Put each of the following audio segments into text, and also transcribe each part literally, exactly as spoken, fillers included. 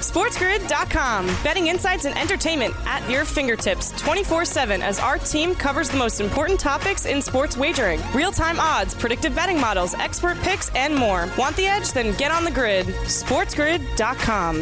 SportsGrid dot com. Betting insights and entertainment at your fingertips twenty-four seven as our team covers the most important topics in sports wagering. Real-time odds, predictive betting models, expert picks, and more. Want the edge? Then get on the grid. SportsGrid dot com.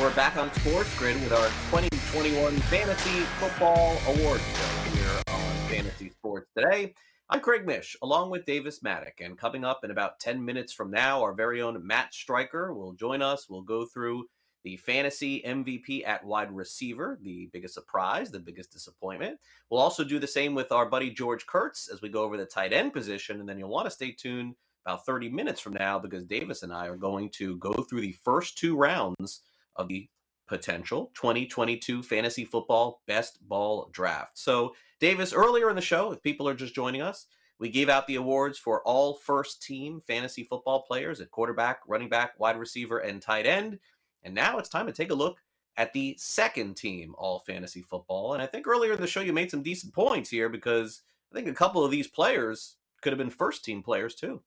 We're back on SportsGrid with our twenty twenty-one Fantasy Football Awards show here on Fantasy Sports Today. I'm Craig Mish, along with Davis Mattek, and coming up in about ten minutes from now, our very own Matt Striker will join us. We'll go through the fantasy M V P at wide receiver, the biggest surprise, the biggest disappointment. We'll also do the same with our buddy George Kurtz as we go over the tight end position, and then you'll want to stay tuned about thirty minutes from now because Davis and I are going to go through the first two rounds of the potential twenty twenty-two fantasy football best ball draft. So, Davis, earlier in the show, if people are just joining us, we gave out the awards for all first team fantasy football players at quarterback, running back, wide receiver, and tight end. And now it's time to take a look at the second team all fantasy football. And I think earlier in the show, you made some decent points here because I think a couple of these players could have been first team players too.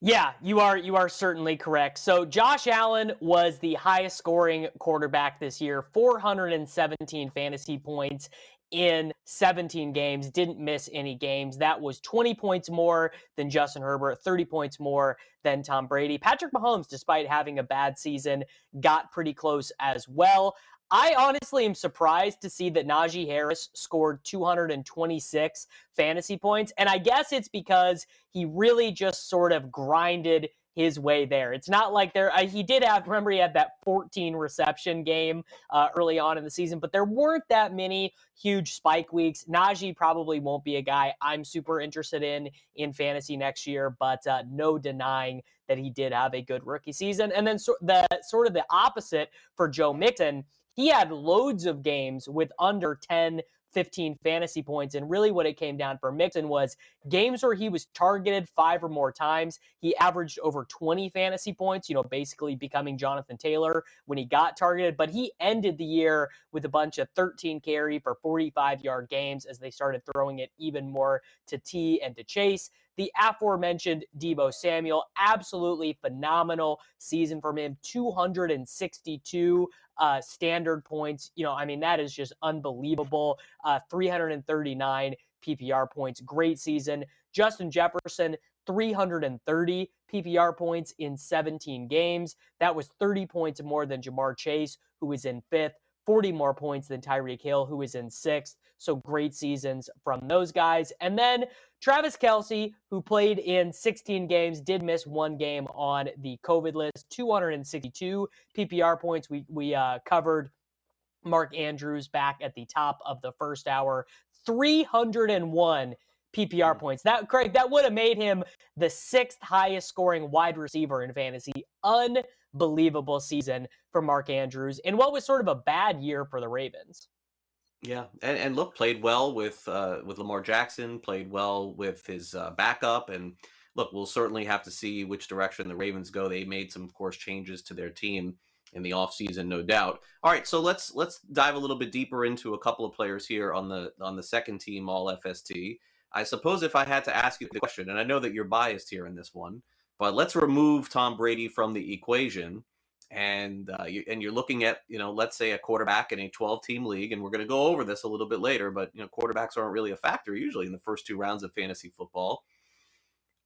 Yeah, you are you are certainly correct. So Josh Allen was the highest scoring quarterback this year, four hundred seventeen fantasy points in seventeen games, didn't miss any games. That was twenty points more than Justin Herbert, thirty points more than Tom Brady. Patrick Mahomes, despite having a bad season, got pretty close as well. I honestly am surprised to see that Najee Harris scored two hundred twenty-six fantasy points, and I guess it's because he really just sort of grinded his way there. It's not like there, uh, he did have, remember he had that fourteen reception game uh, early on in the season, but there weren't that many huge spike weeks. Najee probably won't be a guy I'm super interested in in fantasy next year, but uh, no denying that he did have a good rookie season. And then so, the sort of the opposite for Joe Mixon. He had loads of games with under ten, fifteen fantasy points, and really what it came down for Mixon was games where he was targeted five or more times. He averaged over twenty fantasy points, you know, basically becoming Jonathan Taylor when he got targeted, but he ended the year with a bunch of thirteen carry for forty-five-yard games as they started throwing it even more to T and to Chase. The aforementioned Deebo Samuel, absolutely phenomenal season from him, two hundred sixty-two uh, standard points. You know, I mean, that is just unbelievable. Uh, three hundred thirty-nine P P R points, great season. Justin Jefferson, three hundred thirty P P R points in seventeen games. That was thirty points more than Jamar Chase, who is in fifth, forty more points than Tyreek Hill, who is in sixth. So great seasons from those guys. And then Travis Kelce, who played in sixteen games, did miss one game on the COVID list, two hundred sixty-two P P R points. We, we uh, covered Mark Andrews back at the top of the first hour, three hundred one P P R points. That, Craig, that would have made him the sixth highest scoring wide receiver in fantasy. Unbelievable season for Mark Andrews in what was sort of a bad year for the Ravens. Yeah, and, and look, played well with uh, with Lamar Jackson, played well with his uh, backup, and look, we'll certainly have to see which direction the Ravens go. They made some, of course, changes to their team in the offseason, no doubt. All right, so let's let's dive a little bit deeper into a couple of players here on the on the second team All F S T. I suppose if I had to ask you the question, and I know that you're biased here in this one, but let's remove Tom Brady from the equation, and uh, you, and you're looking at, you know, let's say a quarterback in a twelve-team league, and we're going to go over this a little bit later, but, you know, quarterbacks aren't really a factor usually in the first two rounds of fantasy football.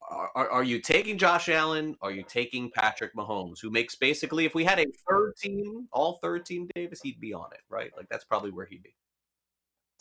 Are, are, are you taking Josh Allen? Are you taking Patrick Mahomes, who makes basically, if we had a third team, all third team, Davis, he'd be on it, right? Like, that's probably where he'd be.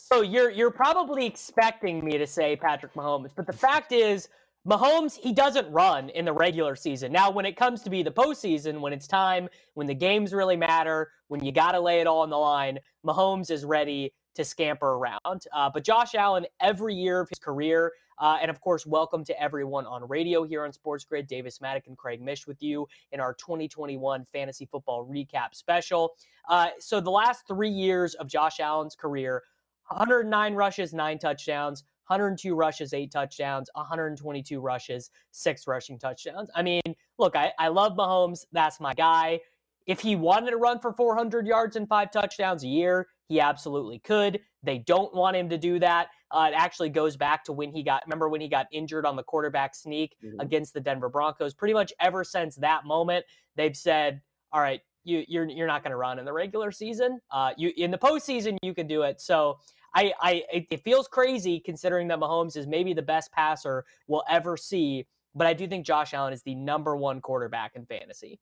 So you're you're probably expecting me to say Patrick Mahomes, but the fact is Mahomes, he doesn't run in the regular season. Now, when it comes to be the postseason, when it's time, when the games really matter, when you got to lay it all on the line, Mahomes is ready to scamper around. Uh, but Josh Allen, every year of his career, uh, and of course, welcome to everyone on radio here on Sports Grid. Davis Mattek and Craig Mish with you in our twenty twenty-one Fantasy Football Recap Special. Uh, so the last three years of Josh Allen's career, one hundred nine rushes, nine touchdowns, one hundred two rushes, eight touchdowns, one hundred twenty-two rushes, six rushing touchdowns. I mean, look, I, I love Mahomes. That's my guy. If he wanted to run for four hundred yards and five touchdowns a year, he absolutely could. They don't want him to do that. Uh, it actually goes back to when he got, remember when he got injured on the quarterback sneak mm-hmm. against the Denver Broncos. Pretty much ever since that moment, they've said, all right, you, you're you're not going to run in the regular season. Uh, you in the postseason, you can do it. So I, I it, it feels crazy considering that Mahomes is maybe the best passer we'll ever see, but I do think Josh Allen is the number one quarterback in fantasy.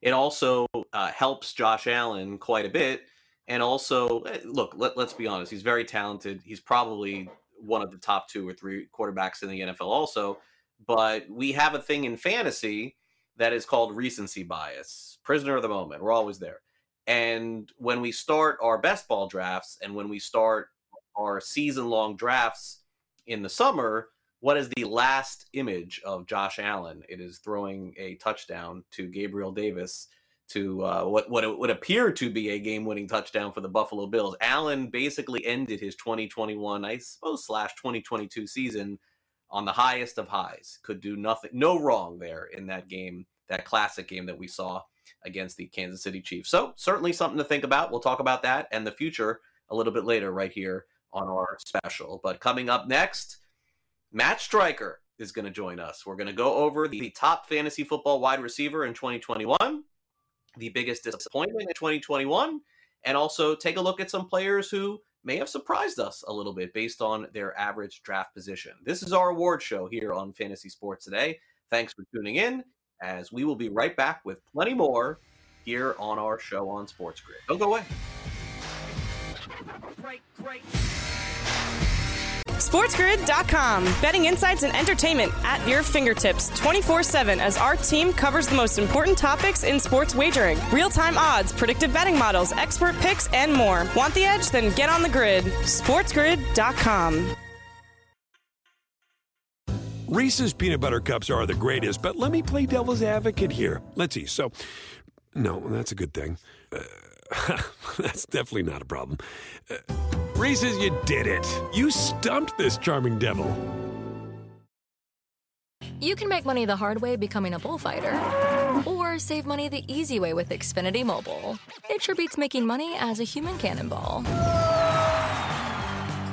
It also uh, helps Josh Allen quite a bit. And also, look, let, let's be honest. He's very talented. He's probably one of the top two or three quarterbacks in the N F L also. But we have a thing in fantasy that is called recency bias, prisoner of the moment. We're always there. And when we start our best ball drafts and when we start our season-long drafts in the summer, what is the last image of Josh Allen? It is throwing a touchdown to Gabriel Davis to uh, what what would appear to be a game-winning touchdown for the Buffalo Bills. Allen basically ended his twenty twenty-one, I suppose, slash twenty twenty-two season on the highest of highs. Could do nothing, no wrong there in that game, that classic game that we saw against the Kansas City Chiefs. So certainly something to think about. We'll talk about that and the future a little bit later right here on our special. But coming up next, Matt Striker is going to join us. We're going to go over the top fantasy football wide receiver in twenty twenty-one, the biggest disappointment in twenty twenty-one, and also take a look at some players who may have surprised us a little bit based on their average draft position. This is our award show here on Fantasy Sports Today. Thanks for tuning in, as we will be right back with plenty more here on our show on Sports Grid. Don't go away. Break, break. sports grid dot com. Betting insights and entertainment at your fingertips twenty-four seven as our team covers the most important topics in sports wagering. Real-time odds, predictive betting models, expert picks, and more. Want the edge? Then get on the grid. sports grid dot com. Reese's Peanut Butter Cups are the greatest, but let me play devil's advocate here. Let's see. So, no, that's a good thing. Uh, that's definitely not a problem. Uh, Reese's, you did it. You stumped this charming devil. You can make money the hard way becoming a bullfighter, or save money the easy way with Xfinity Mobile. It sure beats making money as a human cannonball.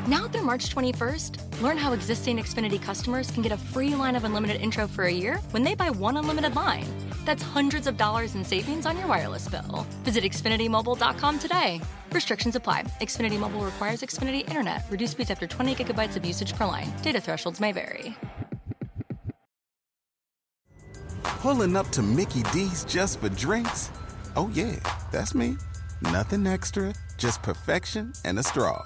Now through March twenty-first, learn how existing Xfinity customers can get a free line of unlimited intro for a year when they buy one unlimited line. That's hundreds of dollars in savings on your wireless bill. Visit Xfinity Mobile dot com today. Restrictions apply. Xfinity Mobile requires Xfinity Internet. Reduced speeds after twenty gigabytes of usage per line. Data thresholds may vary. Pulling up to Mickey D's just for drinks? Oh yeah, that's me. Nothing extra, just perfection and a straw.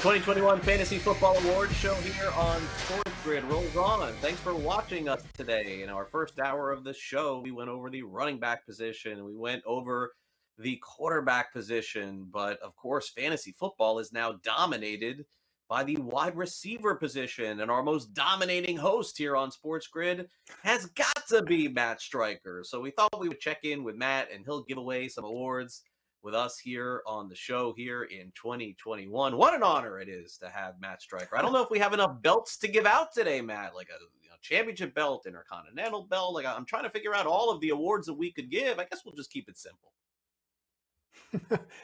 twenty twenty-one Fantasy Football Awards show here on Sports Grid rolls on. Thanks for watching us today. In our first hour of the show, we went over the running back position. We went over the quarterback position. But, of course, fantasy football is now dominated by the wide receiver position. And our most dominating host here on Sports Grid has got to be Matt Striker. So we thought we would check in with Matt, and he'll give away some awards with us here on the show here in twenty twenty-one. What an honor it is to have Matt Striker. I don't know if we have enough belts to give out today, Matt, like a you know, championship belt, intercontinental belt. Like I'm trying to figure out all of the awards that we could give. I guess we'll just keep it simple.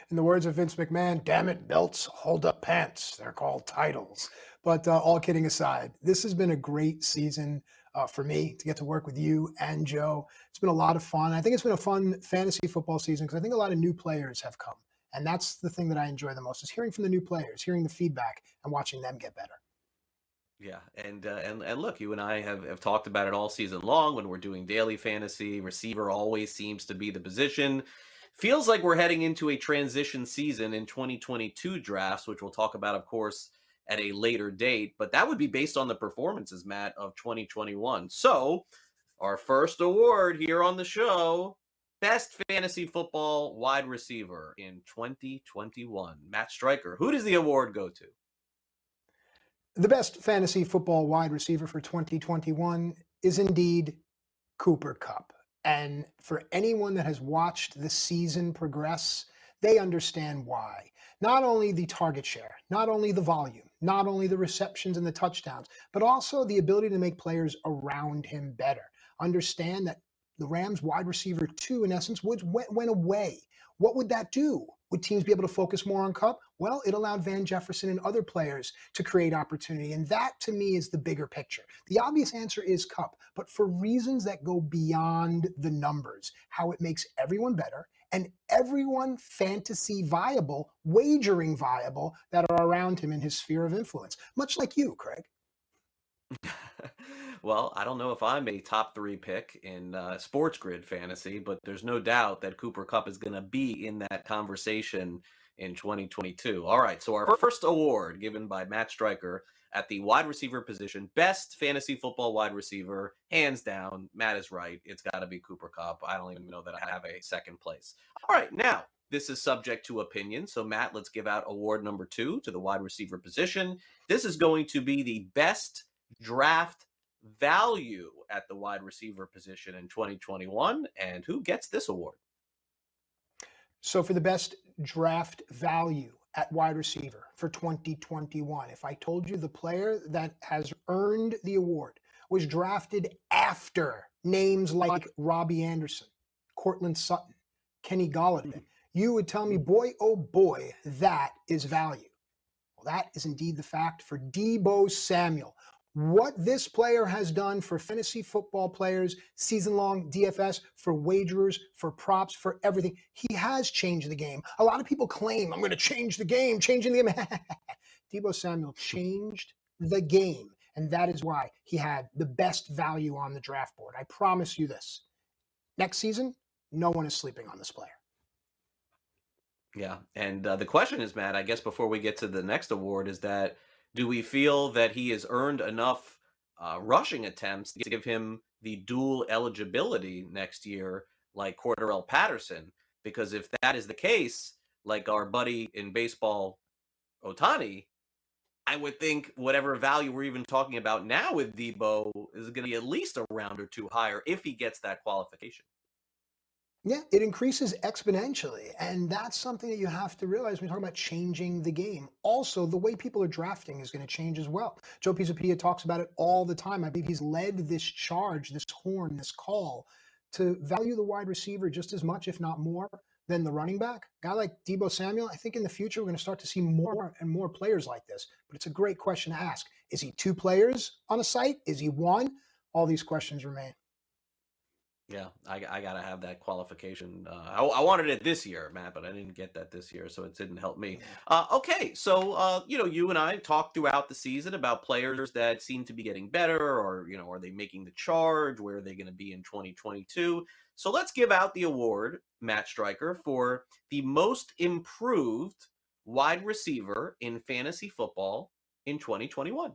In the words of Vince McMahon, damn it, belts hold up pants. They're called titles. But uh, all kidding aside, this has been a great season uh, for me to get to work with you and Joe. It's been a lot of fun. I think it's been a fun fantasy football season because I think a lot of new players have come. And that's the thing that I enjoy the most, is hearing from the new players, hearing the feedback and watching them get better. Yeah, and uh, and and look, you and I have, have talked about it all season long when we're doing daily fantasy. Receiver always seems to be the position. Feels like we're heading into a transition season in twenty twenty-two drafts, which we'll talk about, of course, at a later date. But that would be based on the performances, Matt, of twenty twenty-one. So our first award here on the show, Best Fantasy Football Wide Receiver in twenty twenty-one. Matt Striker, who does the award go to? The best fantasy football wide receiver for twenty twenty-one is indeed Cooper Kupp. And for anyone that has watched the season progress, they understand why. Not only the target share, not only the volume, not only the receptions and the touchdowns, but also the ability to make players around him better. Understand that the Rams wide receiver two, in essence, would, went away. What would that do? Would teams be able to focus more on Kupp? Well, it allowed Van Jefferson and other players to create opportunity. And that, to me, is the bigger picture. The obvious answer is Kupp, but for reasons that go beyond the numbers, how it makes everyone better and everyone fantasy viable, wagering viable, that are around him in his sphere of influence, much like you, Craig. Well, I don't know if I'm a top three pick in uh, SportsGrid fantasy, but there's no doubt that Cooper Kupp is going to be in that conversation in twenty twenty-two. All right, so our first award given by Matt Striker at the wide receiver position, best fantasy football wide receiver, hands down. Matt is right. It's got to be Cooper Kupp. I don't even know that I have a second place. All right, now this is subject to opinion. So, Matt, let's give out award number two to the wide receiver position. This is going to be the best draft value at the wide receiver position in twenty twenty-one, and who gets this award? So for the best draft value at wide receiver for twenty twenty-one, if I told you the player that has earned the award was drafted after names like Robbie Anderson, Cortland Sutton, Kenny Golladay, you would tell me, boy, oh boy, that is value. Well, that is indeed the fact for Deebo Samuel. What this player has done for fantasy football players, season-long D F S, for wagerers, for props, for everything. He has changed the game. A lot of people claim, I'm going to change the game, changing the game. Deebo Samuel changed the game, and that is why he had the best value on the draft board. I promise you this. Next season, no one is sleeping on this player. Yeah, and uh, the question is, Matt, I guess before we get to the next award, is that do we feel that he has earned enough uh, rushing attempts to give him the dual eligibility next year, like Cordarrelle Patterson? Because if that is the case, like our buddy in baseball, Otani, I would think whatever value we're even talking about now with Deebo is going to be at least a round or two higher if he gets that qualification. Yeah, it increases exponentially, and that's something that you have to realize when you're talking about changing the game. Also, the way people are drafting is going to change as well. Joe Pisapia talks about it all the time. I believe he's led this charge, this horn, this call, to value the wide receiver just as much, if not more, than the running back. A guy like Deebo Samuel, I think in the future we're going to start to see more and more players like this. But it's a great question to ask. Is he two players on a site? Is he one? All these questions remain. Yeah, I, I got to have that qualification. Uh, I, I wanted it this year, Matt, but I didn't get that this year, so it didn't help me. Uh, okay, so, uh, you know, you and I talked throughout the season about players that seem to be getting better or, you know, are they making the charge? Where are they going to be in twenty twenty-two? So let's give out the award, Matt Striker, for the most improved wide receiver in fantasy football in twenty twenty-one.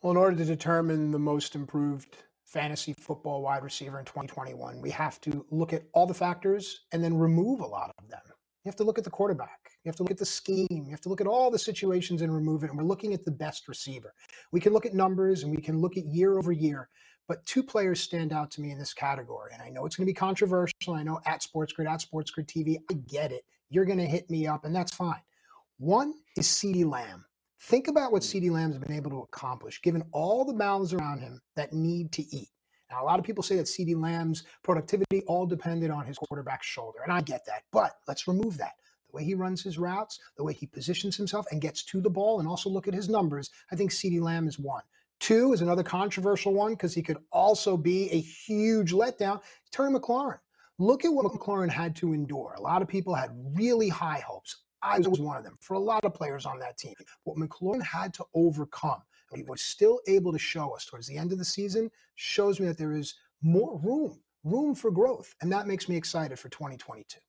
Well, in order to determine the most improved fantasy football wide receiver in twenty twenty-one, we have to look at all the factors and then remove a lot of them. You have to look at the quarterback. You have to look at the scheme. You have to look at all the situations and remove it. And we're looking at the best receiver. We can look at numbers and we can look at year over year, but two players stand out to me in this category. And I know it's going to be controversial. I know at SportsGrid, at SportsGrid T V, I get it. You're going to hit me up, and that's fine. One is CeeDee Lamb. Think about what CeeDee Lamb's been able to accomplish, given all the mouths around him that need to eat. Now, a lot of people say that CeeDee Lamb's productivity all depended on his quarterback's shoulder, and I get that, but let's remove that. the way he runs his routes, the way he positions himself and gets to the ball, and also look at his numbers. I think CeeDee Lamb is one. Two is another controversial one because he could also be a huge letdown. Terry McLaurin. Look at what McLaurin had to endure. A lot of people had really high hopes. I was one of them for a lot of players on that team. What McLaurin had to overcome, and he was still able to show us towards the end of the season, shows me that there is more room, room for growth. And that makes me excited for twenty twenty-two.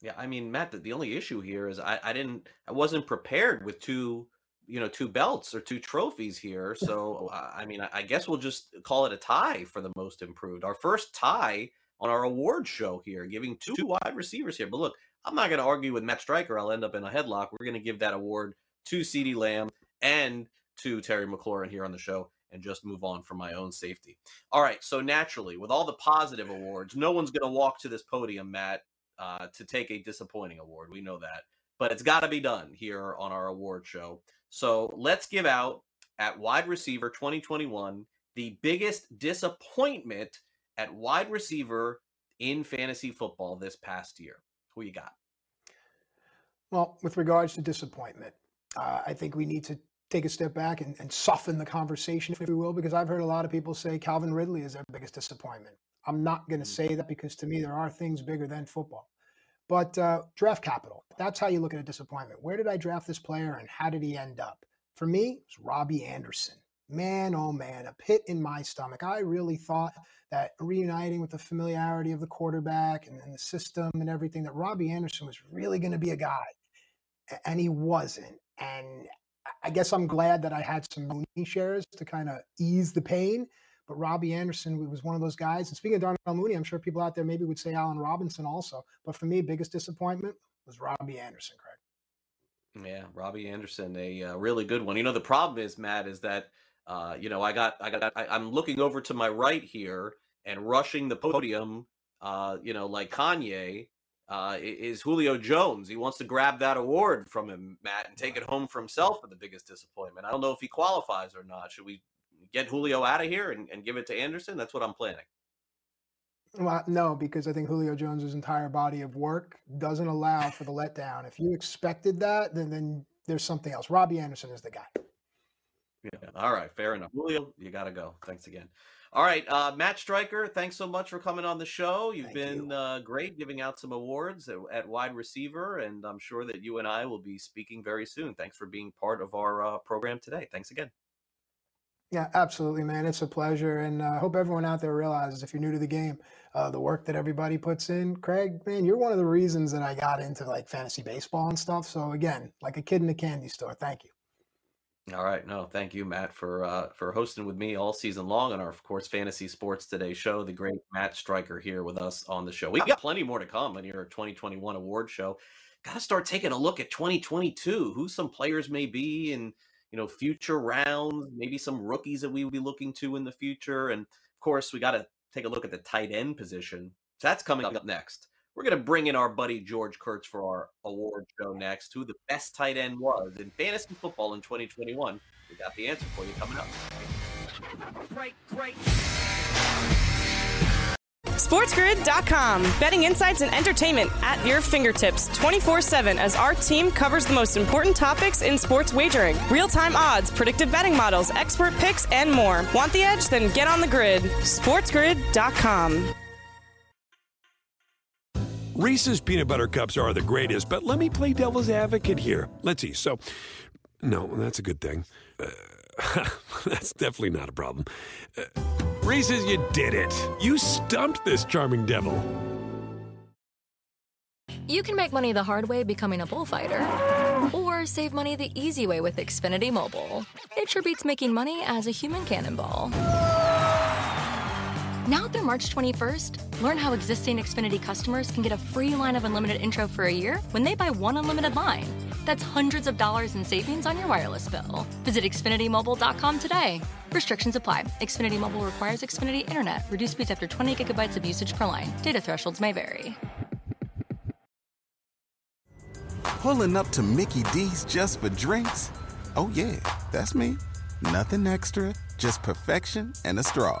Yeah, I mean, Matt, the, the only issue here is I, I didn't, I wasn't prepared with two, you know, two belts or two trophies here. So, I mean, I guess we'll just call it a tie for the most improved. Our first tie on our award show here, giving two wide receivers here. But look, I'm not going to argue with Matt Striker. I'll end up in a headlock. We're going to give that award to CeeDee Lamb and to Terry McLaurin here on the show and just move on for my own safety. All right, so naturally, with all the positive awards, no one's going to walk to this podium, Matt, uh, to take a disappointing award. We know that. But it's got to be done here on our award show. So let's give out, at wide receiver twenty twenty-one, the biggest disappointment at wide receiver in fantasy football this past year. Who you got? Well, with regards to disappointment, uh, I think we need to take a step back and, and soften the conversation, if we will, because I've heard a lot of people say Calvin Ridley is their biggest disappointment. I'm not going to say that because to me there are things bigger than football. But uh, draft capital, that's how you look at a disappointment. Where did I draft this player and how did he end up? For me, it's Robbie Anderson. Man, oh man, a pit in my stomach. I really thought that reuniting with the familiarity of the quarterback and, and the system and everything, that Robbie Anderson was really going to be a guy. And he wasn't. And I guess I'm glad that I had some money shares to kind of ease the pain. But Robbie Anderson was one of those guys. And speaking of Darnell Mooney, I'm sure people out there maybe would say Allen Robinson also. But for me, biggest disappointment was Robbie Anderson, Craig. Yeah, Robbie Anderson, a uh, really good one. You know, the problem is, Matt, is that, uh, you know, I got, I got, I, I'm looking over to my right here and rushing the podium, uh, you know, like Kanye, uh, is Julio Jones. He wants to grab that award from him, Matt, and take it home for himself for the biggest disappointment. I don't know if he qualifies or not. Should we get Julio out of here and, and give it to Anderson? That's what I'm planning. Well, no, because I think Julio Jones's entire body of work doesn't allow for the letdown. If you expected that, then, then there's something else. Robbie Anderson is the guy. Yeah. All right. Fair enough. Julio, you got to go. Thanks again. All right. Uh, Matt Striker, thanks so much for coming on the show. You've Thank been you. uh, great giving out some awards at, at wide receiver, and I'm sure that you and I will be speaking very soon. Thanks for being part of our uh, program today. Thanks again. Yeah, absolutely, man. It's a pleasure. And I uh, hope everyone out there realizes, if you're new to the game, uh, the work that everybody puts in. Craig, man, you're one of the reasons that I got into like fantasy baseball and stuff. So again, like a kid in a candy store. Thank you. All right. No, thank you, Matt, for uh, for hosting with me all season long on our, of course, Fantasy Sports Today show. The great Matt Striker here with us on the show. We got plenty more to come in your twenty twenty-one award show. Got to start taking a look at twenty twenty-two, who some players may be in, you know, future rounds, maybe some rookies that we will be looking to in the future. And, of course, we got to take a look at the tight end position. So that's coming up next. We're going to bring in our buddy George Kurtz for our award show next, who the best tight end was in fantasy football in twenty twenty-one. We got the answer for you coming up. Great, great. SportsGrid dot com. Betting insights and entertainment at your fingertips twenty-four seven as our team covers the most important topics in sports wagering. Real-time odds, predictive betting models, expert picks, and more. Want the edge? Then get on the grid. SportsGrid dot com. Reese's peanut butter cups are the greatest, but let me play devil's advocate here. Let's see. So, no, that's a good thing. Uh, that's definitely not a problem. Uh, Reese's, you did it. You stumped this charming devil. You can make money the hard way becoming a bullfighter, or save money the easy way with Xfinity Mobile. It sure beats making money as a human cannonball. Now through March twenty-first, learn how existing Xfinity customers can get a free line of unlimited intro for a year when they buy one unlimited line. That's hundreds of dollars in savings on your wireless bill. Visit Xfinity Mobile dot com today. Restrictions apply. Xfinity Mobile requires Xfinity Internet. Reduced speeds after twenty gigabytes of usage per line. Data thresholds may vary. Pulling up to Mickey D's just for drinks? Oh yeah, that's me. Nothing extra, just perfection and a straw.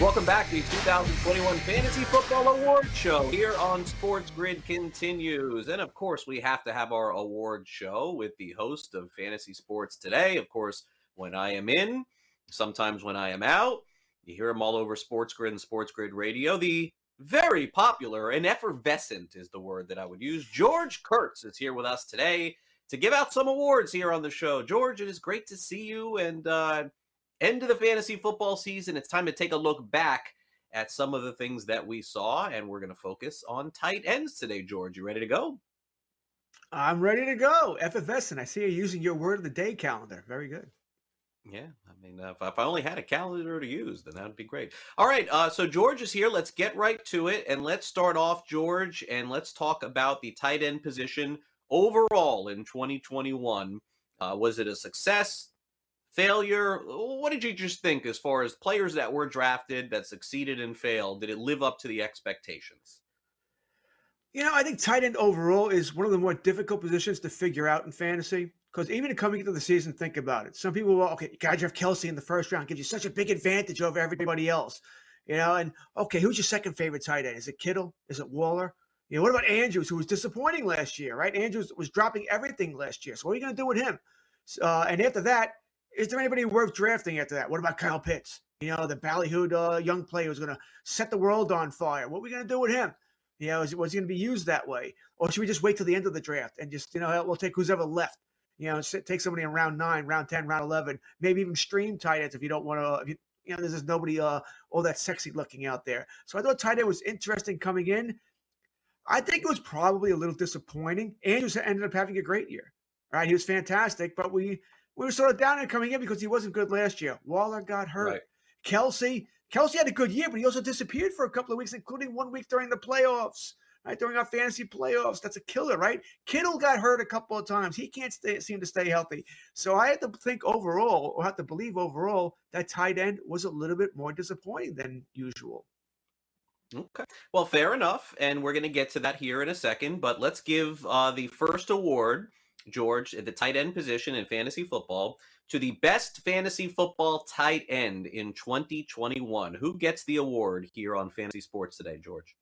Welcome back to the two thousand twenty-one Fantasy Football Award Show here on SportsGrid continues. And, of course, we have to have our award show with the host of Fantasy Sports Today. Of course, when I am in, sometimes when I am out, you hear them all over SportsGrid and SportsGrid Radio. The very popular and effervescent is the word that I would use. George Kurtz is here with us today to give out some awards here on the show. George, it is great to see you, and uh end of the fantasy football season. It's time to take a look back at some of the things that we saw, and we're going to focus on tight ends today. George, you ready to go? I'm ready to go. Effervescent. I see you using your word of the day calendar. Very good. Yeah. I mean, uh, if, if I only had a calendar to use, then that would be great. All right. Uh, so George is here. Let's get right to it. And let's start off, George, and let's talk about the tight end position overall in twenty twenty-one. Uh, was it a success? Failure? What did you just think as far as players that were drafted that succeeded and failed? Did it live up to the expectations? You know, I think tight end overall is one of the more difficult positions to figure out in fantasy, because even coming into the season, think about it. Some people will, okay, God, you have Kelsey in the first round, gives you such a big advantage over everybody else. You know, and okay, who's your second favorite tight end? Is it Kittle? Is it Waller? You know, what about Andrews, who was disappointing last year, right? Andrews was dropping everything last year. So what are you going to do with him? Uh, and after that, is there anybody worth drafting after that? What about Kyle Pitts? You know, the ballyhooed uh, young player who's going to set the world on fire. What are we going to do with him? You know, is, was he going to be used that way? Or should we just wait till the end of the draft and just, you know, we'll take who's ever left? You know, take somebody in round nine, round ten, round eleven, maybe even stream tight ends if you don't want to. If you, you know, there's just nobody uh, all that sexy looking out there. So I thought tight end was interesting coming in. I think it was probably a little disappointing. Andrews ended up having a great year. Right? He was fantastic, but we – We were sort of down and coming in because he wasn't good last year. Waller got hurt. Right. Kelsey, Kelsey had a good year, but he also disappeared for a couple of weeks, including one week during the playoffs, right? During our fantasy playoffs. That's a killer, right? Kittle got hurt a couple of times. He can't stay, seem to stay healthy. So I have to think overall, or have to believe overall, that tight end was a little bit more disappointing than usual. Okay. Well, fair enough. And we're going to get to that here in a second, but let's give uh, the first award, George, at the tight end position in fantasy football, to the best fantasy football tight end in twenty twenty-one. Who gets the award here on Fantasy Sports Today, George?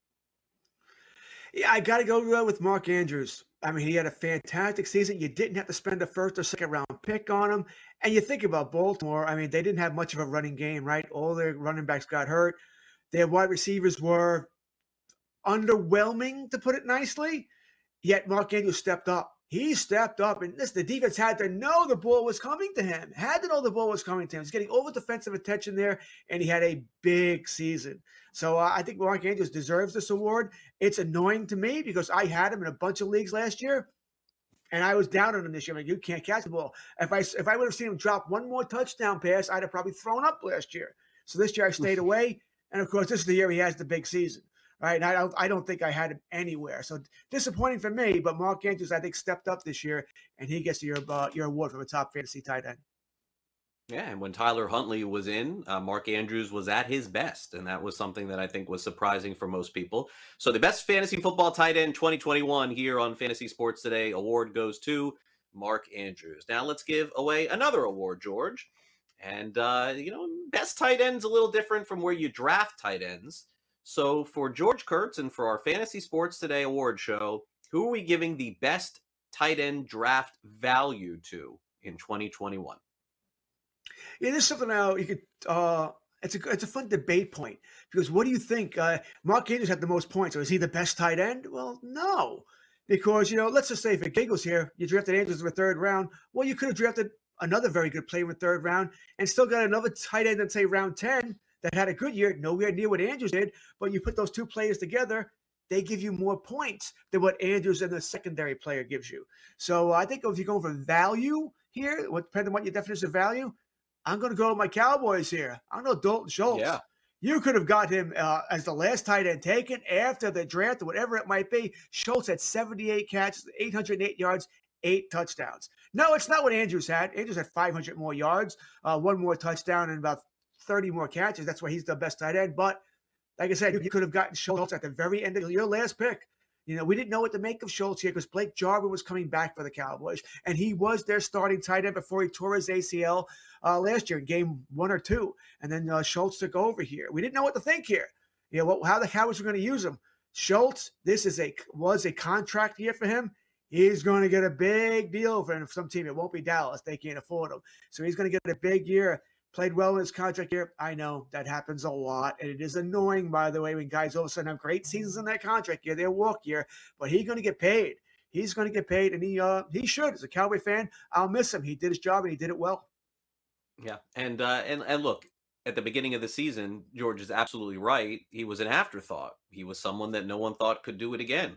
Yeah, I got to go with Mark Andrews. I mean, he had a fantastic season. You didn't have to spend a first or second round pick on him. And you think about Baltimore, I mean, they didn't have much of a running game, right? All their running backs got hurt. Their wide receivers were underwhelming, to put it nicely. Yet Mark Andrews stepped up. He stepped up, and this, the defense had to know the ball was coming to him. Had to know the ball was coming to him. He's getting over defensive attention there, and he had a big season. So uh, I think Mark Andrews deserves this award. It's annoying to me because I had him in a bunch of leagues last year, and I was down on him this year. I mean, you can't catch the ball. If I, if I would have seen him drop one more touchdown pass, I'd have probably thrown up last year. So this year I stayed away, and, of course, this is the year he has the big season. Right, and I don't, I don't think I had him anywhere. So disappointing for me, but Mark Andrews, I think, stepped up this year, and he gets your uh, your award from a top fantasy tight end. Yeah, and when Tyler Huntley was in, uh, Mark Andrews was at his best, and that was something that I think was surprising for most people. So the best fantasy football tight end twenty twenty-one here on Fantasy Sports Today award goes to Mark Andrews. Now let's give away another award, George. And, uh, you know, best tight end's a little different from where you draft tight ends. So for George Kurtz and for our Fantasy Sports Today award show, who are we giving the best tight end draft value to in twenty twenty-one? Yeah, there's something now you could uh, – it's a, it's a fun debate point, because what do you think? Uh, Mark Andrews had the most points, so is he the best tight end? Well, no, because, you know, let's just say for giggles here, you drafted Andrews in the third round. Well, you could have drafted another very good player in the third round and still got another tight end in, say, round ten. That had a good year, nowhere near what Andrews did, but you put those two players together, they give you more points than what Andrews and the secondary player gives you. So I think if you're going for value here, depending on what your definition of value, I'm going to go with my Cowboys here. I'm going to Dalton Schultz. Yeah. You could have got him uh, as the last tight end taken after the draft or whatever it might be. Schultz had seventy-eight catches, eight hundred eight yards, eight touchdowns. No, it's not what Andrews had. Andrews had five hundred more yards, uh, one more touchdown, and about thirty more catches. That's why he's the best tight end. But like I said, you could have gotten Schultz at the very end of your last pick. You know, we didn't know what to make of Schultz here because Blake Jarwin was coming back for the Cowboys, and he was their starting tight end before he tore his A C L uh, last year in game one or two. And then uh, Schultz took over here. We didn't know what to think here. You know, what, how the Cowboys were going to use him. Schultz, this is a was a contract year for him. He's going to get a big deal for some team. It won't be Dallas. They can't afford him. So he's going to get a big year. Played well in his contract year. I know that happens a lot. And it is annoying, by the way, when guys all of a sudden have great seasons in their contract year, their walk year. But he's going to get paid. He's going to get paid. And he uh, he should. As a Cowboy fan, I'll miss him. He did his job, and he did it well. Yeah. And, uh, and, and look, at the beginning of the season, George is absolutely right. He was an afterthought. He was someone that no one thought could do it again.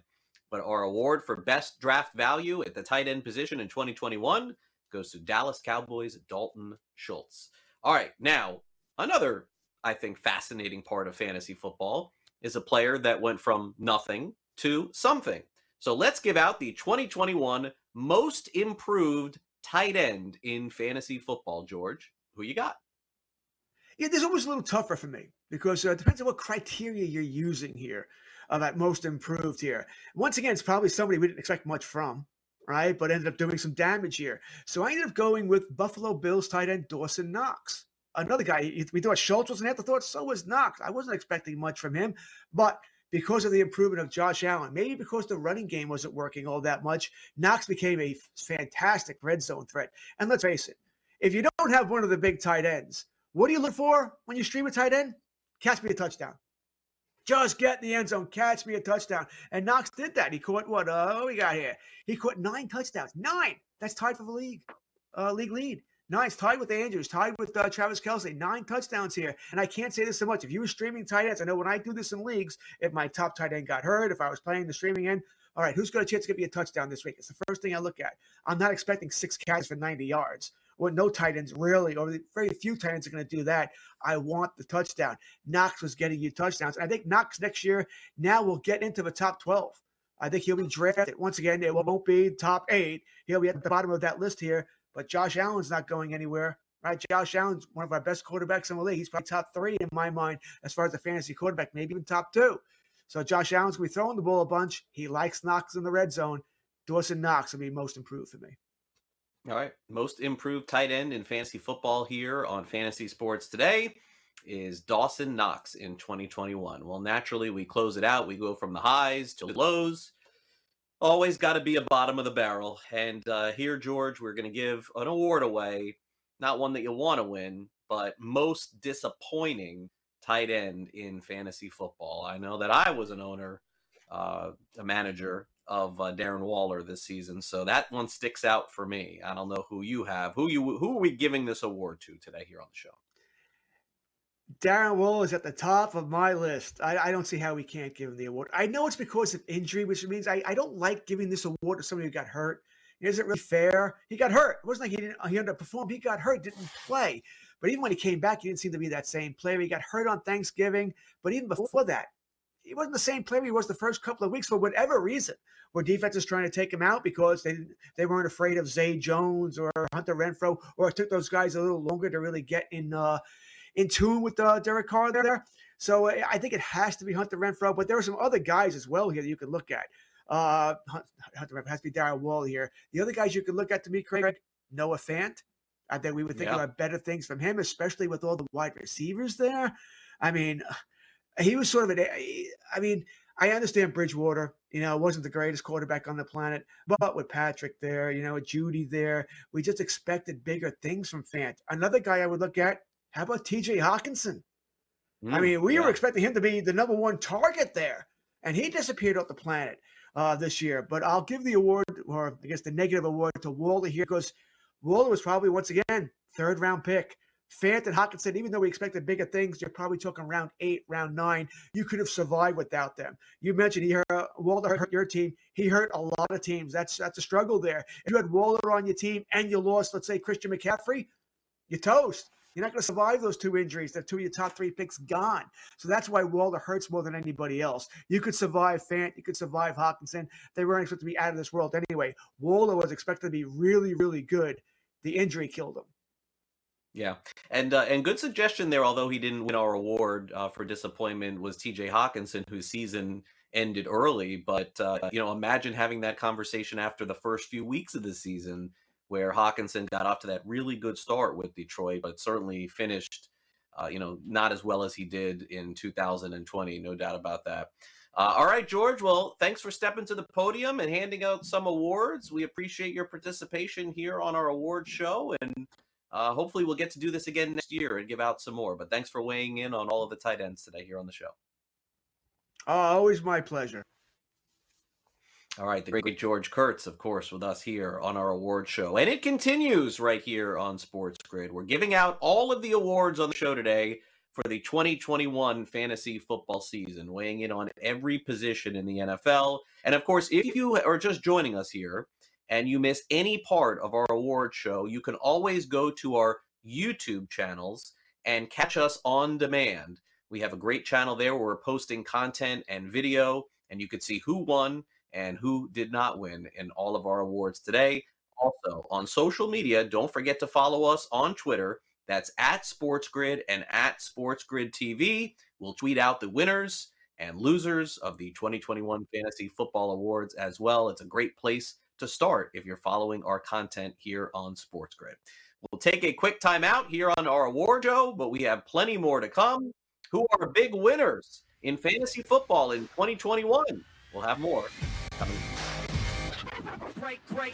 But our award for best draft value at the tight end position in twenty twenty-one goes to Dallas Cowboys Dalton Schultz. All right, now, another, I think, fascinating part of fantasy football is a player that went from nothing to something. So let's give out the twenty twenty-one most improved tight end in fantasy football. George, who you got? Yeah, this is always a little tougher for me because uh, it depends on what criteria you're using here, uh, that most improved here. Once again, it's probably somebody we didn't expect much from, right, but ended up doing some damage here. So I ended up going with Buffalo Bills tight end Dawson Knox. Another guy, we thought Schultz was an afterthought, so was Knox. I wasn't expecting much from him, but because of the improvement of Josh Allen, maybe because the running game wasn't working all that much, Knox became a fantastic red zone threat. And let's face it, if you don't have one of the big tight ends, what do you look for when you stream a tight end? Catch me a touchdown. Just get in the end zone. Catch me a touchdown. And Knox did that. He caught what? Oh, uh, we got here. He caught nine touchdowns. Nine. That's tied for the league. Uh, league lead. Nine's tied with Andrews. Tied with uh, Travis Kelce. Nine touchdowns here. And I can't say this so much. If you were streaming tight ends, I know when I do this in leagues, if my top tight end got hurt, if I was playing the streaming end, all right, who's got a chance to get me a touchdown this week? It's the first thing I look at. I'm not expecting six catches for ninety yards. Well, no tight ends, really, or very few tight ends are going to do that. I want the touchdown. Knox was getting you touchdowns. And I think Knox next year now will get into the top twelve. I think he'll be drafted. Once again, it won't be top eight. He'll be at the bottom of that list here. But Josh Allen's not going anywhere, right? Josh Allen's one of our best quarterbacks in the league. He's probably top three in my mind as far as a fantasy quarterback, maybe even top two. So Josh Allen's going to be throwing the ball a bunch. He likes Knox in the red zone. Dawson Knox will be most improved for me. All right, most improved tight end in fantasy football here on Fantasy Sports Today is Dawson Knox in twenty twenty-one. Well, naturally, we close it out. We go from the highs to the lows. Always got to be a bottom of the barrel. And uh, here, George, we're going to give an award away, not one that you'll want to win, but most disappointing tight end in fantasy football. I know that I was an owner, uh, a manager, of uh, Darren Waller this season. So that one sticks out for me. I don't know who you have. Who you? Who are we giving this award to today here on the show? Darren Waller is at the top of my list. I, I don't see how we can't give him the award. I know it's because of injury, which means I, I don't like giving this award to somebody who got hurt. It isn't really fair. He got hurt. It wasn't like he didn't he underperformed. He got hurt, didn't play. But even when he came back, he didn't seem to be that same player. He got hurt on Thanksgiving. But even before that, he wasn't the same player he was the first couple of weeks for whatever reason, where defense is trying to take him out because they they weren't afraid of Zay Jones or Hunter Renfrow, or it took those guys a little longer to really get in uh, in tune with uh, Derek Carr there. So I think it has to be Hunter Renfrow, but there are some other guys as well here that you can look at. Uh, Hunter Renfrow has to be Darren Wall here. The other guys you can look at to me, Craig, Noah Fant. I think we would think yeah. about better things from him, especially with all the wide receivers there. I mean – He was sort of an, I mean, I understand Bridgewater, you know, wasn't the greatest quarterback on the planet, but with Patrick there, you know, with Judy there, we just expected bigger things from Fant. Another guy I would look at, how about T J Hockenson? Mm, I mean, we yeah. were expecting him to be the number one target there, and he disappeared off the planet uh, this year. But I'll give the award, or I guess the negative award, to Waller here because Waller was probably, once again, third-round pick. Fant and Hockenson, even though we expected bigger things, you're probably talking round eight, round nine. You could have survived without them. You mentioned he hurt, uh, Waller hurt your team. He hurt a lot of teams. That's that's a struggle there. If you had Waller on your team and you lost, let's say, Christian McCaffrey, you toast. You're not going to survive those two injuries. They're two of your top three picks gone. So that's why Wilder hurts more than anybody else. You could survive Fant. You could survive Hawkinson. They weren't expected to be out of this world anyway. Wilder was expected to be really, really good. The injury killed him. Yeah, and uh, and good suggestion there, although he didn't win our award uh, for disappointment, was T J Hawkinson, whose season ended early. But, uh, you know, imagine having that conversation after the first few weeks of the season where Hawkinson got off to that really good start with Detroit, but certainly finished, uh, you know, not as well as he did in two thousand twenty. No doubt about that. Uh, all right, George. Well, thanks for stepping to the podium and handing out some awards. We appreciate your participation here on our award show, and uh, hopefully we'll get to do this again next year and give out some more. But thanks for weighing in on all of the tight ends today here on the show. Oh, always my pleasure. All right, the great George Kurtz, of course, with us here on our award show. And it continues right here on Sports Grid. We're giving out all of the awards on the show today for the twenty twenty-one fantasy football season, weighing in on every position in the N F L. And of course, if you are just joining us here and you miss any part of our award show, you can always go to our YouTube channels and catch us on demand. We have a great channel there where we're posting content and video, and you could see who won and who did not win in all of our awards today. Also, on social media, don't forget to follow us on Twitter. That's at SportsGrid and at SportsGrid T V. We'll tweet out the winners and losers of the twenty twenty-one Fantasy Football Awards as well. It's a great place to start if you're following our content here on SportsGrid. We'll take a quick time out here on our award show, but we have plenty more to come. Who are big winners in fantasy football in twenty twenty-one? We'll have more coming. Great, great.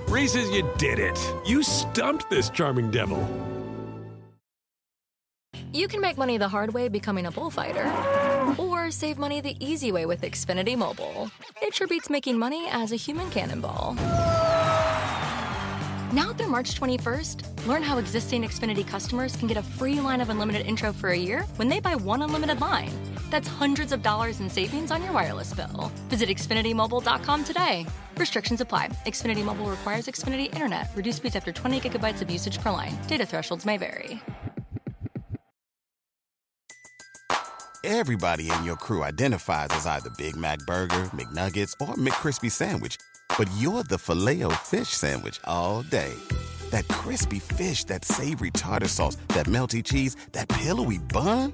Reese's, you did it. You stumped this charming devil. You can make money the hard way becoming a bullfighter, or save money the easy way with Xfinity Mobile. It sure beats making money as a human cannonball. Now through March twenty-first, learn how existing Xfinity customers can get a free line of unlimited intro for a year when they buy one unlimited line. That's hundreds of dollars in savings on your wireless bill. Visit Xfinity Mobile dot com today. Restrictions apply. Xfinity Mobile requires Xfinity Internet. Reduced speeds after twenty gigabytes of usage per line. Data thresholds may vary. Everybody in your crew identifies as either Big Mac Burger, McNuggets, or McCrispy Sandwich. But you're the Filet-O-Fish Sandwich all day. That crispy fish, that savory tartar sauce, that melty cheese, that pillowy bun.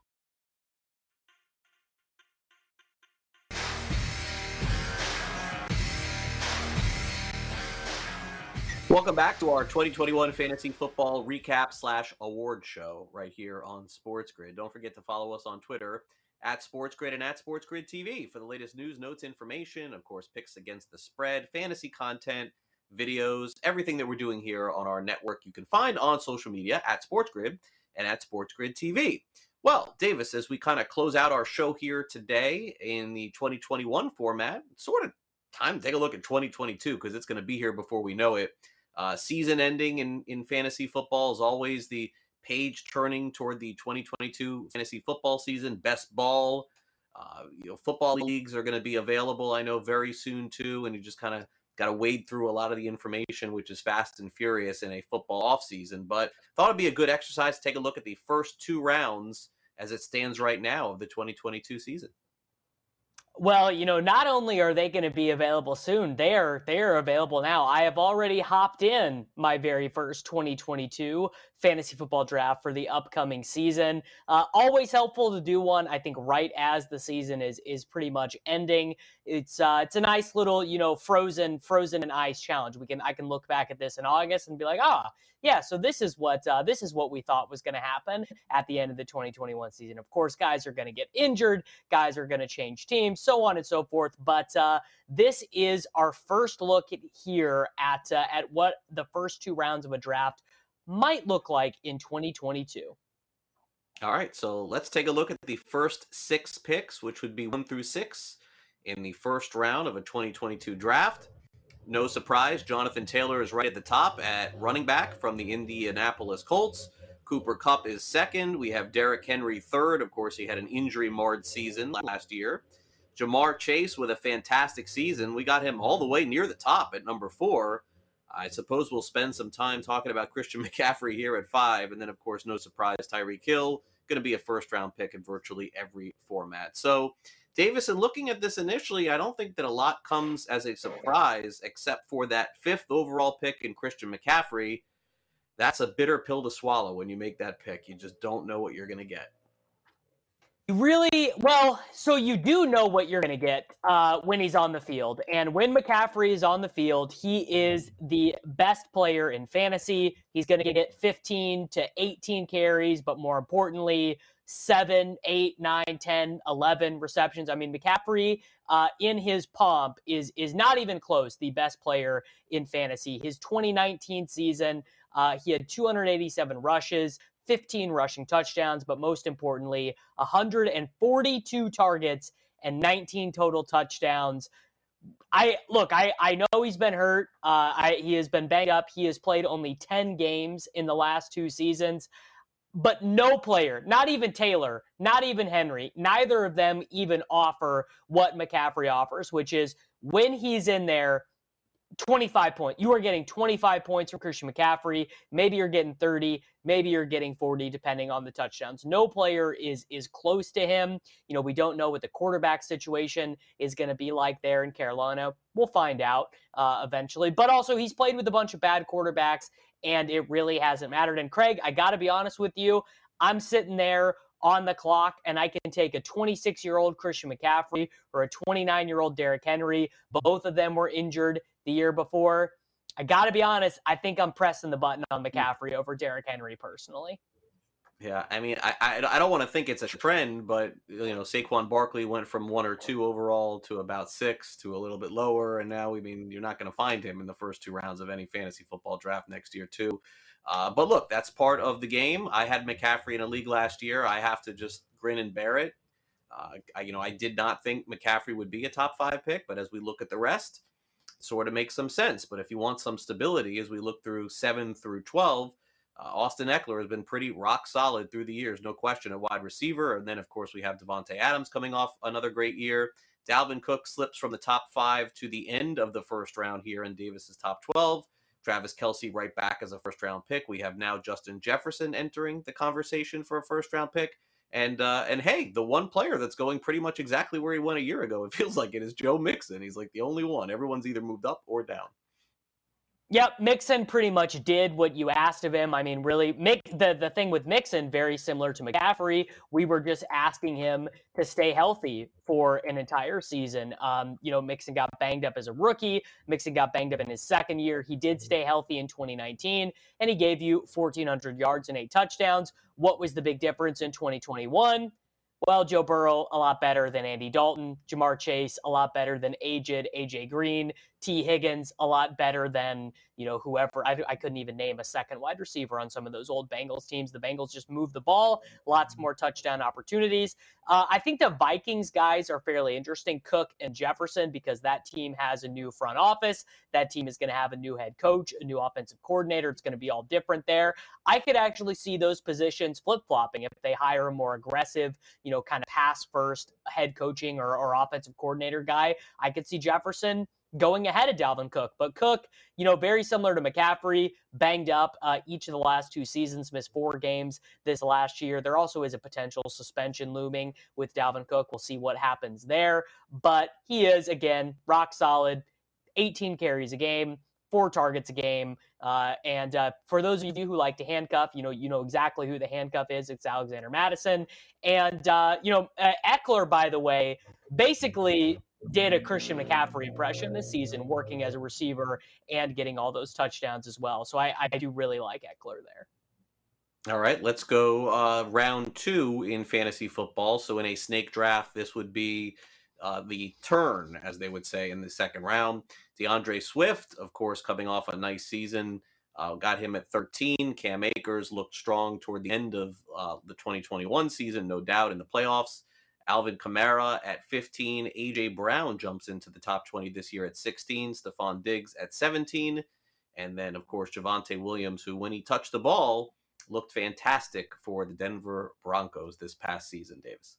Welcome back to our twenty twenty-one Fantasy Football Recap slash Award Show right here on SportsGrid. Don't forget to follow us on Twitter at SportsGrid and at SportsGrid T V for the latest news, notes, information, of course, picks against the spread, fantasy content, videos, everything that we're doing here on our network you can find on social media at SportsGrid and at SportsGrid T V. Well, Davis, as we kind of close out our show here today in the twenty twenty-one format, it's sort of time to take a look at twenty twenty-two because it's going to be here before we know it. Uh, season ending in, in fantasy football is always the page turning toward the twenty twenty-two fantasy football season. Best ball, uh, you know, football leagues are going to be available, I know, very soon too. And you just kind of got to wade through a lot of the information, which is fast and furious in a football offseason. But thought it'd be a good exercise to take a look at the first two rounds as it stands right now of the twenty twenty-two season. Well, you know, not only are they going to be available soon, they are they are available now. I have already hopped in my very first twenty twenty-two fantasy football draft for the upcoming season. Uh, always helpful to do one, I think, right as the season is is pretty much ending. It's uh, it's a nice little, you know, frozen frozen in ice challenge. We can I can look back at this in August and be like, ah, yeah, so this is what uh, this is what we thought was going to happen at the end of the twenty twenty-one season. Of course, guys are going to get injured, guys are going to change teams. So So on and so forth, but uh, this is our first look at, here at uh, at what the first two rounds of a draft might look like in twenty twenty-two. All right, so let's take a look at the first six picks, which would be one through six in the first round of a twenty twenty-two draft. No surprise, Jonathan Taylor is right at the top at running back from the Indianapolis Colts. Cooper Kupp is second. We have Derrick Henry third. Of course, he had an injury-marred season last year. Jamar Chase with a fantastic season. We got him all the way near the top at number four. I suppose we'll spend some time talking about Christian McCaffrey here at five. And then, of course, no surprise, Tyreek Hill, going to be a first-round pick in virtually every format. So, Davis, in looking at this initially, I don't think that a lot comes as a surprise except for that fifth overall pick in Christian McCaffrey. That's a bitter pill to swallow when you make that pick. You just don't know what you're going to get. Really? Well, so you do know what you're going to get uh, when he's on the field. And when McCaffrey is on the field, he is the best player in fantasy. He's going to get fifteen to eighteen carries, but more importantly, seven, eight, nine, ten, eleven receptions. I mean, McCaffrey uh, in his pomp is is not even close the best player in fantasy. His twenty nineteen season, uh, he had two hundred eighty-seven rushes, fifteen rushing touchdowns, but most importantly, one hundred forty-two targets and nineteen total touchdowns. I look, I, I know he's been hurt. Uh, I, he has been banged up. He has played only ten games in the last two seasons, but no player, not even Taylor, not even Henry, neither of them even offer what McCaffrey offers, which is when he's in there, twenty-five points. You are getting twenty-five points from Christian McCaffrey. Maybe you're getting thirty. Maybe you're getting forty, depending on the touchdowns. No player is is close to him. You know, we don't know what the quarterback situation is going to be like there in Carolina. We'll find out uh, eventually. But also, he's played with a bunch of bad quarterbacks, and it really hasn't mattered. And Craig, I got to be honest with you. I'm sitting there on the clock, and I can take a twenty-six-year-old Christian McCaffrey or a twenty-nine-year-old Derrick Henry. Both of them were injured the year before. I got to be honest, I think I'm pressing the button on McCaffrey over Derrick Henry personally. Yeah, I mean, I I, I don't want to think it's a trend, but, you know, Saquon Barkley went from one or two overall to about six to a little bit lower, and now, I mean, you're not going to find him in the first two rounds of any fantasy football draft next year, too. Uh, but, look, that's part of the game. I had McCaffrey in a league last year. I have to just grin and bear it. Uh, I, you know, I did not think McCaffrey would be a top-five pick, but as we look at the rest, sort of makes some sense. But if you want some stability, as we look through seven through twelve, uh, Austin Eckler has been pretty rock solid through the years, no question, a wide receiver. And then, of course, we have Devontae Adams coming off another great year. Dalvin Cook slips from the top five to the end of the first round here in Davis's top twelve. Travis Kelce right back as a first-round pick. We have now Justin Jefferson entering the conversation for a first-round pick. And, uh, and hey, the one player that's going pretty much exactly where he went a year ago, it feels like it, is Joe Mixon. He's like the only one. Everyone's either moved up or down. Yep, Mixon pretty much did what you asked of him. I mean, really, Mick, the, the thing with Mixon, very similar to McCaffrey, we were just asking him to stay healthy for an entire season. Um, you know, Mixon got banged up as a rookie. Mixon got banged up in his second year. He did stay healthy in twenty nineteen, and he gave you fourteen hundred yards and eight touchdowns. What was the big difference in twenty twenty-one? Well, Joe Burrow, a lot better than Andy Dalton. Jamar Chase, a lot better than aged A J Green. T. Higgins, a lot better than, you know, whoever. I, I couldn't even name a second wide receiver on some of those old Bengals teams. The Bengals just moved the ball. Lots more touchdown opportunities. Uh, I think the Vikings guys are fairly interesting, Cook and Jefferson, because that team has a new front office. That team is going to have a new head coach, a new offensive coordinator. It's going to be all different there. I could actually see those positions flip-flopping if they hire a more aggressive, you know, kind of pass-first head coaching or, or offensive coordinator guy. I could see Jefferson going ahead of Dalvin Cook. But Cook, you know, very similar to McCaffrey, banged up uh, each of the last two seasons, missed four games this last year. There also is a potential suspension looming with Dalvin Cook. We'll see what happens there. But he is, again, rock solid, eighteen carries a game, four targets a game. Uh, and uh, for those of you who like to handcuff, you know, you know exactly who the handcuff is. It's Alexander Madison. And, uh, you know, uh, Eckler, by the way, basically did a Christian McCaffrey impression this season, working as a receiver and getting all those touchdowns as well. So I, I do really like Eckler there. All right, let's go uh, round two in fantasy football. So in a snake draft, this would be uh, the turn, as they would say, in the second round. DeAndre Swift, of course, coming off a nice season, uh, got him at thirteen. Cam Akers looked strong toward the end of uh, the twenty twenty-one season, no doubt, in the playoffs. Alvin Kamara at fifteen. A J. Brown jumps into the top twenty this year at sixteen. Stephon Diggs at seventeen. And then, of course, Javonte Williams, who, when he touched the ball, looked fantastic for the Denver Broncos this past season, Davis.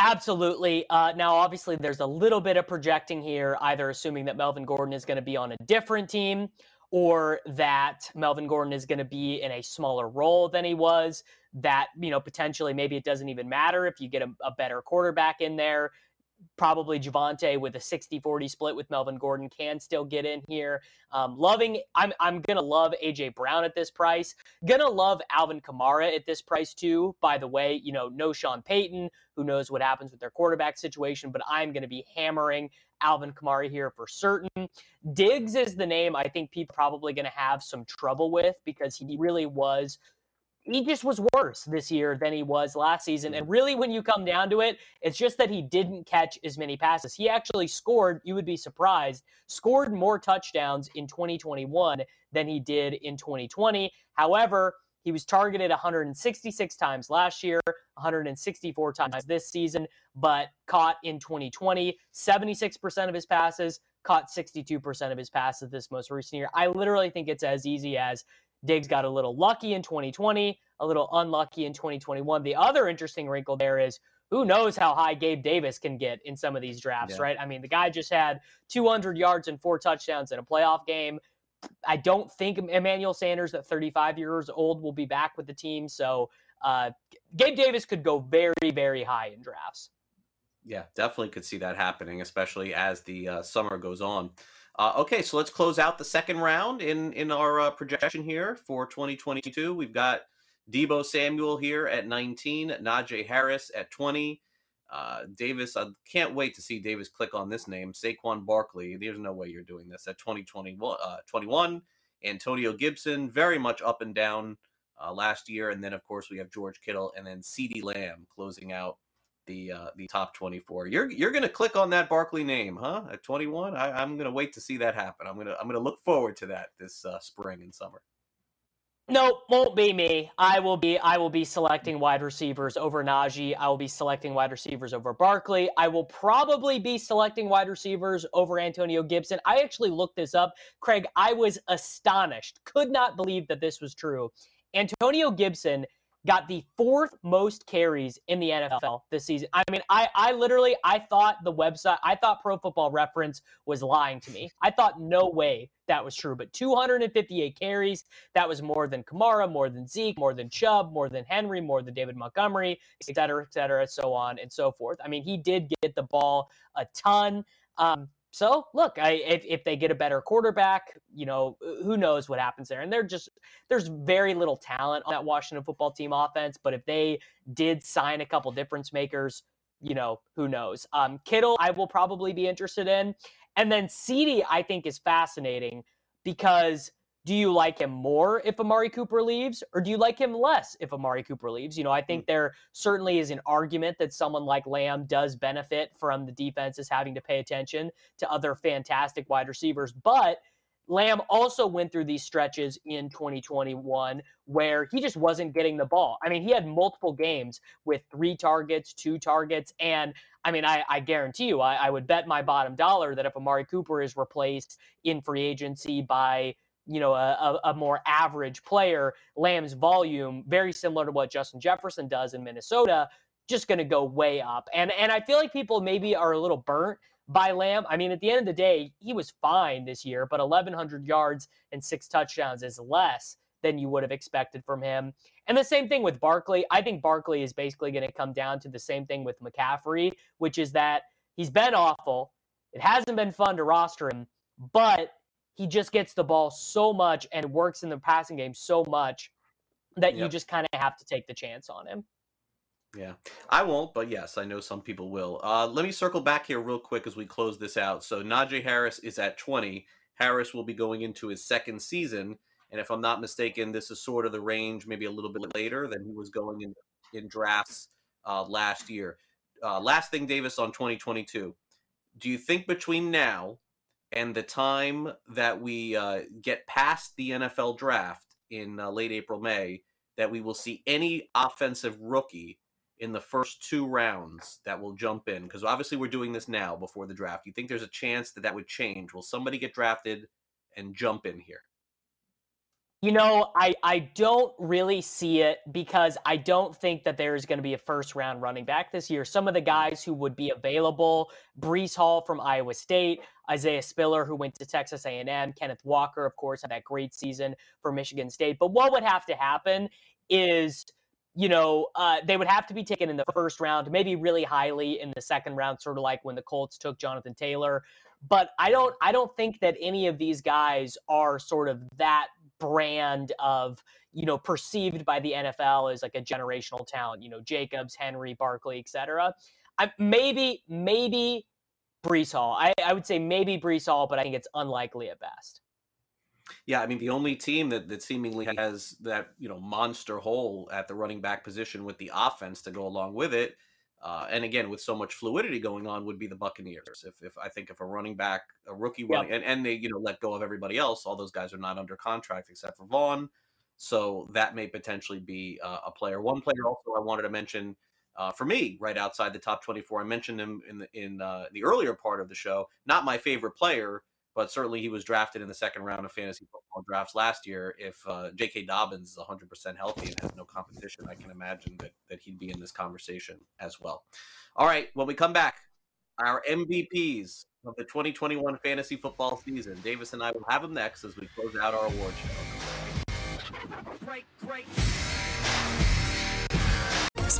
Absolutely. Uh, now, obviously, there's a little bit of projecting here, either assuming that Melvin Gordon is going to be on a different team or that Melvin Gordon is going to be in a smaller role than he was, that, you know, potentially maybe it doesn't even matter if you get a, a better quarterback in there. Probably Javonte with a sixty forty split with Melvin Gordon can still get in here. Um, loving, I'm I'm going to love A J. Brown at this price. Going to love Alvin Kamara at this price too. By the way, you know, no Sean Payton. Who knows what happens with their quarterback situation, but I'm going to be hammering Alvin Kamara here for certain. Diggs is the name I think people probably going to have some trouble with because he really was He just was worse this year than he was last season. And really, when you come down to it, it's just that he didn't catch as many passes. He actually scored, you would be surprised, scored more touchdowns in twenty twenty-one than he did in twenty twenty. However, he was targeted one hundred sixty-six times last year, one hundred sixty-four times this season, but caught in twenty twenty, seventy-six percent of his passes, caught sixty-two percent of his passes this most recent year. I literally think it's as easy as Diggs got a little lucky in twenty twenty, a little unlucky in twenty twenty-one. The other interesting wrinkle there is who knows how high Gabe Davis can get in some of these drafts, yeah. right? I mean, the guy just had two hundred yards and four touchdowns in a playoff game. I don't think Emmanuel Sanders at thirty-five years old will be back with the team. So uh, Gabe Davis could go very, very high in drafts. Yeah, definitely could see that happening, especially as the uh, summer goes on. Uh, okay, so let's close out the second round in, in our uh, projection here for twenty twenty-two. We've got Deebo Samuel here at nineteen, Najee Harris at twenty. Uh, Davis, I can't wait to see Davis click on this name, Saquon Barkley. There's no way you're doing this at twenty, twenty-one, uh, twenty-one. Antonio Gibson, very much up and down uh, last year. And then, of course, we have George Kittle and then CeeDee Lamb closing out the uh, the top twenty-four. You're you're gonna click on that Barkley name, huh? At twenty-one, I, I'm gonna wait to see that happen. I'm gonna I'm gonna look forward to that this uh, spring and summer. Nope, won't be me. I will be I will be selecting wide receivers over Najee. I will be selecting wide receivers over Barkley. I will probably be selecting wide receivers over Antonio Gibson. I actually looked this up, Craig. I was astonished. Could not believe that this was true. Antonio Gibson got the fourth most carries in the N F L this season. I mean, I, I literally, I thought the website, I thought Pro Football Reference was lying to me. I thought no way that was true. But two hundred fifty-eight carries, that was more than Kamara, more than Zeke, more than Chubb, more than Henry, more than David Montgomery, et cetera, et cetera, so on and so forth. I mean, he did get the ball a ton. Um, So, look, I, if, if they get a better quarterback, you know, who knows what happens there. And they're just there's very little talent on that Washington football team offense. But if they did sign a couple difference makers, you know, who knows? Um, Kittle, I will probably be interested in. And then CeeDee, I think, is fascinating because do you like him more if Amari Cooper leaves or do you like him less if Amari Cooper leaves? You know, I think there certainly is an argument that someone like Lamb does benefit from the defenses having to pay attention to other fantastic wide receivers. But Lamb also went through these stretches in twenty twenty-one where he just wasn't getting the ball. I mean, he had multiple games with three targets, two targets. And I mean, I, I guarantee you, I, I would bet my bottom dollar that if Amari Cooper is replaced in free agency by you know, a, a more average player, Lamb's volume, very similar to what Justin Jefferson does in Minnesota, just going to go way up. And and I feel like people maybe are a little burnt by Lamb. I mean, at the end of the day, he was fine this year, but eleven hundred yards and six touchdowns is less than you would have expected from him. And the same thing with Barkley. I think Barkley is basically going to come down to the same thing with McCaffrey, which is that he's been awful. It hasn't been fun to roster him, but he just gets the ball so much and works in the passing game so much that yep. you just kind of have to take the chance on him. Yeah, I won't, but yes, I know some people will. Uh, let me circle back here real quick as we close this out. So Najee Harris is at twenty. Harris will be going into his second season, and if I'm not mistaken, this is sort of the range, maybe a little bit later than he was going in, in drafts uh, last year. Uh, last thing, Davis, on twenty twenty-two. Do you think between now and the time that we uh, get past the N F L draft in uh, late April, May, that we will see any offensive rookie in the first two rounds that will jump in? Because obviously we're doing this now before the draft. You think there's a chance that that would change? Will somebody get drafted and jump in here? You know, I, I don't really see it because I don't think that there is going to be a first-round running back this year. Some of the guys who would be available, Breece Hall from Iowa State, Isaiah Spiller, who went to Texas A and M, Kenneth Walker, of course, had that great season for Michigan State. But what would have to happen is, you know, uh, they would have to be taken in the first round, maybe really highly in the second round, sort of like when the Colts took Jonathan Taylor. But I don't, I don't think that any of these guys are sort of that brand of, you know, perceived by the N F L as like a generational talent. You know, Jacobs, Henry, Barkley, et cetera. I, maybe, maybe Breece Hall. I, I would say maybe Breece Hall, but I think it's unlikely at best. Yeah, I mean, the only team that, that seemingly has that, you know, monster hole at the running back position with the offense to go along with it, uh, and again, with so much fluidity going on, would be the Buccaneers. If, if I think if a running back, a rookie running, yep. and, and they, you know, let go of everybody else, all those guys are not under contract except for Vaughn. So that may potentially be uh, a player. One player also I wanted to mention uh, for me, right outside the top twenty-four, I mentioned him in the, in uh, the earlier part of the show, not my favorite player, but certainly he was drafted in the second round of fantasy football drafts last year. If uh, J K. Dobbins is one hundred percent healthy and has no competition, I can imagine that, that he'd be in this conversation as well. All right, when we come back, our M V Ps of the twenty twenty-one fantasy football season. Davis and I will have them next as we close out our award show. Great, great.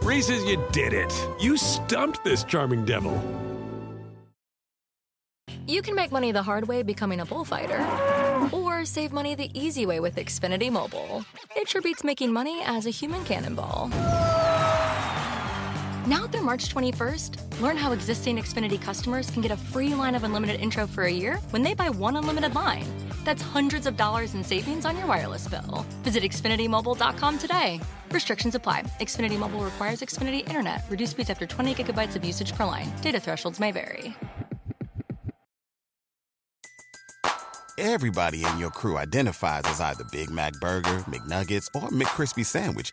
Reese's, you did it. You stumped this charming devil. You can make money the hard way becoming a bullfighter, or save money the easy way with Xfinity Mobile. It sure beats making money as a human cannonball. Now through March twenty-first, learn how existing Xfinity customers can get a free line of unlimited intro for a year when they buy one unlimited line. That's hundreds of dollars in savings on your wireless bill. Visit Xfinity Mobile dot com today. Restrictions apply. Xfinity Mobile requires Xfinity Internet. Reduced speeds after twenty gigabytes of usage per line. Data thresholds may vary. Everybody in your crew identifies as either Big Mac Burger, McNuggets, or McCrispy Sandwich.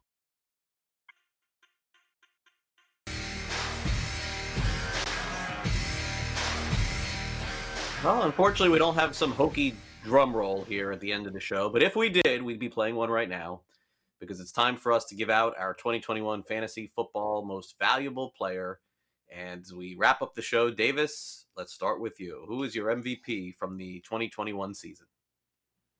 Well, unfortunately, we don't have some hokey drum roll here at the end of the show. But if we did, we'd be playing one right now, because it's time for us to give out our twenty twenty-one Fantasy Football Most Valuable Player. And as we wrap up the show, Davis, let's start with you. Who is your M V P from the twenty twenty-one season?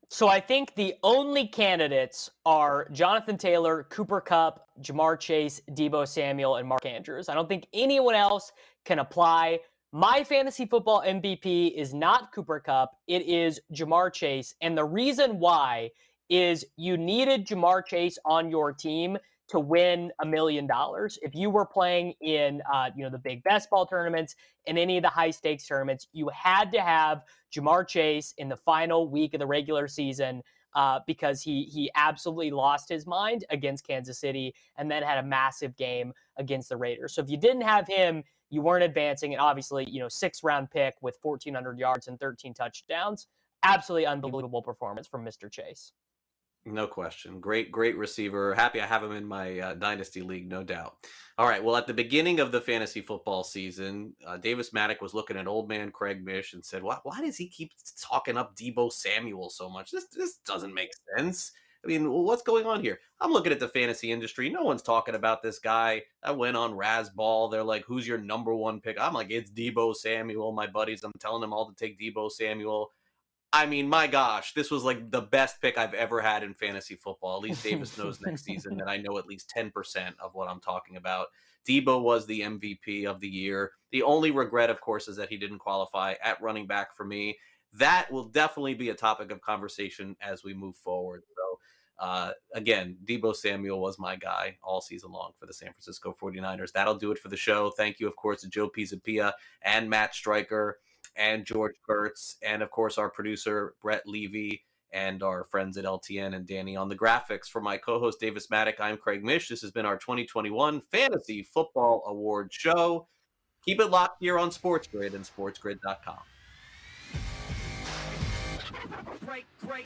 So I think the only candidates are Jonathan Taylor, Cooper Kupp, Jamar Chase, Deebo Samuel, and Mark Andrews. I don't think anyone else can apply. My fantasy football M V P is not Cooper Kupp. It is Jamar Chase. And the reason why is you needed Jamar Chase on your team to win a million dollars. If you were playing in, uh, you know, the big basketball tournaments and any of the high stakes tournaments, you had to have Jamar Chase in the final week of the regular season uh, because he he absolutely lost his mind against Kansas City and then had a massive game against the Raiders. So if you didn't have him, you weren't advancing. And obviously, you know, six round pick with fourteen hundred yards and thirteen touchdowns. Absolutely unbelievable performance from Mister Chase. No question. Great, great receiver. Happy I have him in my uh, Dynasty League, no doubt. All right, well, at the beginning of the fantasy football season, uh, Davis Mattek was looking at old man Craig Mish and said, why, why does he keep talking up Deebo Samuel so much? This this doesn't make sense. I mean, what's going on here? I'm looking at the fantasy industry. No one's talking about this guy. I went on Razball. They're like, who's your number one pick? I'm like, it's Deebo Samuel, my buddies. I'm telling them all to take Deebo Samuel. I mean, my gosh, this was like the best pick I've ever had in fantasy football. At least Davis knows next season that I know at least ten percent of what I'm talking about. Deebo was the M V P of the year. The only regret, of course, is that he didn't qualify at running back for me. That will definitely be a topic of conversation as we move forward. So, uh, again, Deebo Samuel was my guy all season long for the San Francisco forty-niners. That'll do it for the show. Thank you, of course, to Joe Pisapia and Matt Striker, and George Kurtz, and of course our producer Brett Levy, and our friends at L T N and Danny on the graphics. For my co-host Davis Mattek, I'm Craig Mish. This has been our twenty twenty-one Fantasy Football Award Show. Keep it locked here on SportsGrid and sports grid dot com. Great, great.